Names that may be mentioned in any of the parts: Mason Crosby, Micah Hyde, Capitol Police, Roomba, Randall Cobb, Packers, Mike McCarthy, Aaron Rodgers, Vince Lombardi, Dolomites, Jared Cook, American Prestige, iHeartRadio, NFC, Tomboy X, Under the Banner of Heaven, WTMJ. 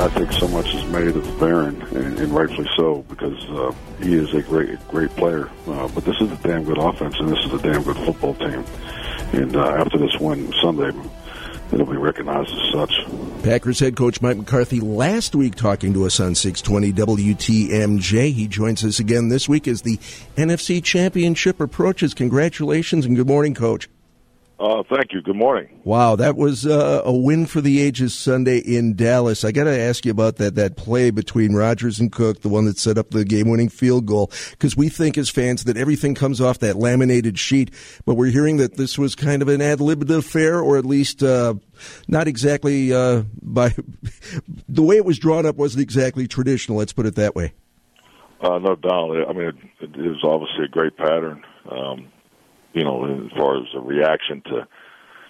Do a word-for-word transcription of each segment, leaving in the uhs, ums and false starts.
I think so much is made of Barron, and, and rightfully so, because uh, he is a great, great player. Uh, but this is a damn good offense, and this is a damn good football team. And uh, after this win Sunday, it'll be recognized as such. Packers head coach Mike McCarthy last week talking to us on six twenty W T M J. He joins us again this week as the N F C Championship approaches. Congratulations and good morning, Coach. Uh, thank you. Good morning. Wow, that was uh, a win for the ages Sunday in Dallas. I got to ask you about that that play between Rodgers and Cook, the one that set up the game-winning field goal, because we think as fans that everything comes off that laminated sheet, but we're hearing that this was kind of an ad-libbed affair, or at least uh, not exactly uh, by – the way it was drawn up wasn't exactly traditional, let's put it that way. Uh, no doubt. I mean, it, it was obviously a great pattern. Um You know, as far as the reaction to,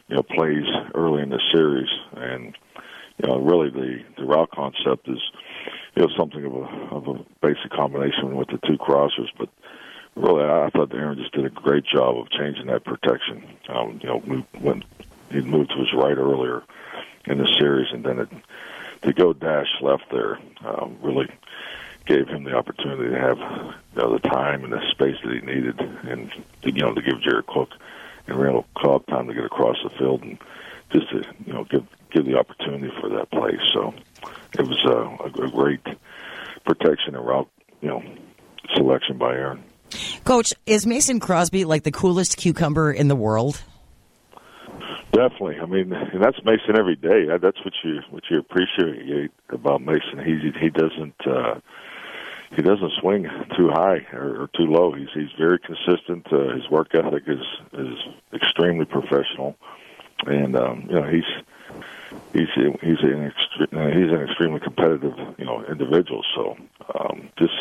you know, plays early in the series. And, you know, really the, the route concept is, you know, something of a, of a basic combination with the two crossers. But really, I thought Aaron just did a great job of changing that protection. Um, you know, moved, went, he moved to his right earlier in the series, and then it, to go dash left there um, really gave him the opportunity to have, you know, the time and the space that he needed, and to, you know, to give Jared Cook and Randall Cobb time to get across the field, and just to, you know, give give the opportunity for that play. So it was uh, a great protection and route, you know, selection by Aaron. Coach, is Mason Crosby like the coolest cucumber in the world? Definitely. I mean, and that's Mason every day. That's what you what you appreciate about Mason. He he doesn't. Uh, He doesn't swing too high or, or too low. He's he's very consistent. Uh, his work ethic is is extremely professional, and um, you know he's he's he's an extre- he's an extremely competitive, you know, individual. So um, just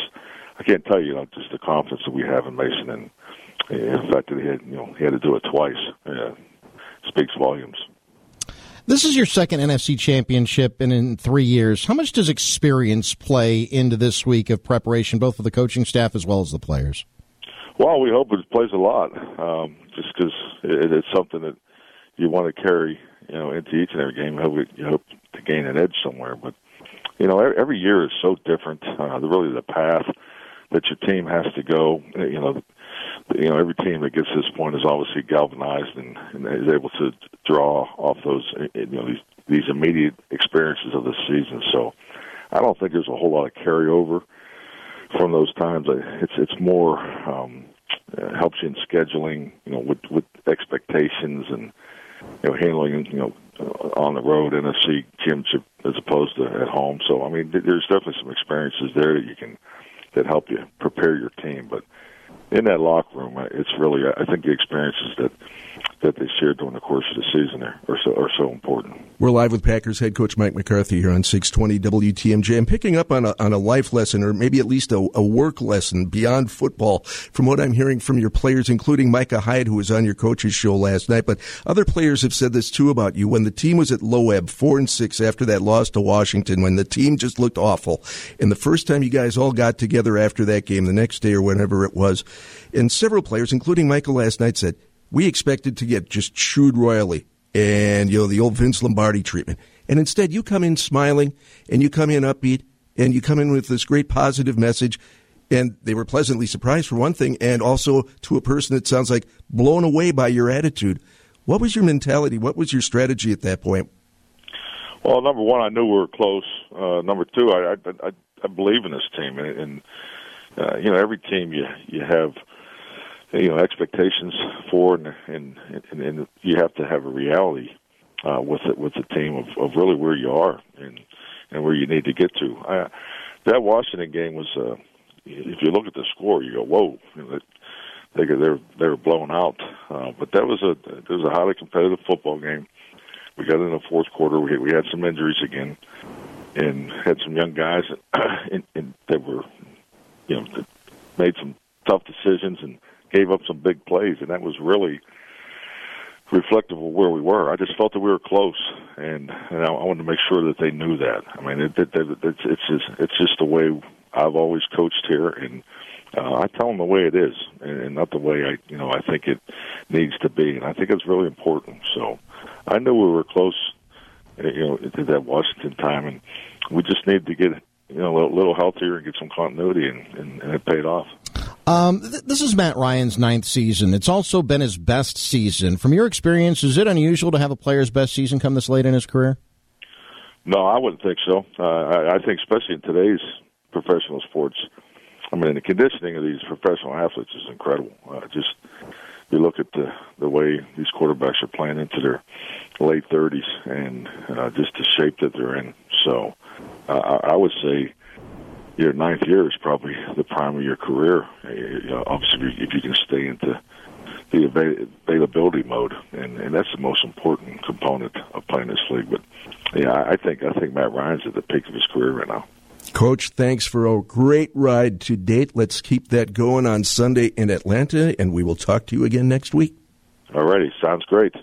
I can't tell you, you know, just the confidence that we have in Mason, and, and the fact that he had you know he had to do it twice uh, speaks volumes. This is your second N F C championship, and in three years, how much does experience play into this week of preparation, both of the coaching staff as well as the players? Well, we hope it plays a lot, um, just because it, it's something that you want to carry, you know, into each and every game. You hope, it, you hope to gain an edge somewhere, but you know, every, every year is so different. Uh, really, the path that your team has to go, you know. You know, every team that gets to this point is obviously galvanized and, and is able to draw off those, you know, these, these immediate experiences of the season. So I don't think there's a whole lot of carryover from those times. It's it's more um, it helps you in scheduling, you know, with, with expectations and, you know, handling, you know, on the road N F C championship as opposed to at home. So I mean, there's definitely some experiences there that you can that help you prepare your team, but. In that locker room, it's really, I think the experiences that that they shared during the course of the season are, are, so, are so important. We're live with Packers head coach Mike McCarthy here on six twenty W T M J. I'm picking up on a, on a life lesson, or maybe at least a, a work lesson beyond football, from what I'm hearing from your players, including Micah Hyde, who was on your coach's show last night. But other players have said this, too, about you. When the team was at low ebb, four and six after that loss to Washington, when the team just looked awful, and the first time you guys all got together after that game, the next day or whenever it was, and several players, including Michael last night, said, we expected to get just chewed royally and, you know, the old Vince Lombardi treatment. And instead, you come in smiling, and you come in upbeat, and you come in with this great positive message. And they were pleasantly surprised, for one thing, and also, to a person, it sounds like, blown away by your attitude. What was your mentality? What was your strategy at that point? Well, number one, I knew we were close. Uh, number two, I, I, I, I believe in this team. And, and uh, you know, every team you, you have – you know, expectations for, and, and and and you have to have a reality uh, with it, with the team of, of really where you are and and where you need to get to. I, that Washington game was, uh, if you look at the score, you go, whoa, you know, they they were they were blown out. Uh, but that was a it was a highly competitive football game. We got in the fourth quarter. We we had some injuries again, and had some young guys and, and that were, you know, that made some tough decisions and gave up some big plays, and that was really reflective of where we were. I just felt that we were close, and, and I wanted to make sure that they knew that. I mean, it, it, it, it's, it's, just, it's just the way I've always coached here, and uh, I tell them the way it is, and, and not the way I, you know, I think it needs to be. And I think it's really important. So I knew we were close, you know, it did that Washington time, and we just need to get, you know, a little healthier and get some continuity, and, and, and it paid off. Um, th- this is Matt Ryan's ninth season. It's also been his best season. From your experience, is it unusual to have a player's best season come this late in his career? No, I wouldn't think so. Uh, I, I think especially in today's professional sports, I mean, the conditioning of these professional athletes is incredible. Uh, just you look at the, the way these quarterbacks are playing into their late thirties and uh, just the shape that they're in. So uh, I would say your ninth year is probably the prime of your career, uh, obviously, if you can stay into the availability mode, and, and that's the most important component of playing this league. But, yeah, I think I think Matt Ryan's at the peak of his career right now. Coach, thanks for a great ride to date. Let's keep that going on Sunday in Atlanta, and we will talk to you again next week. All righty. Sounds great.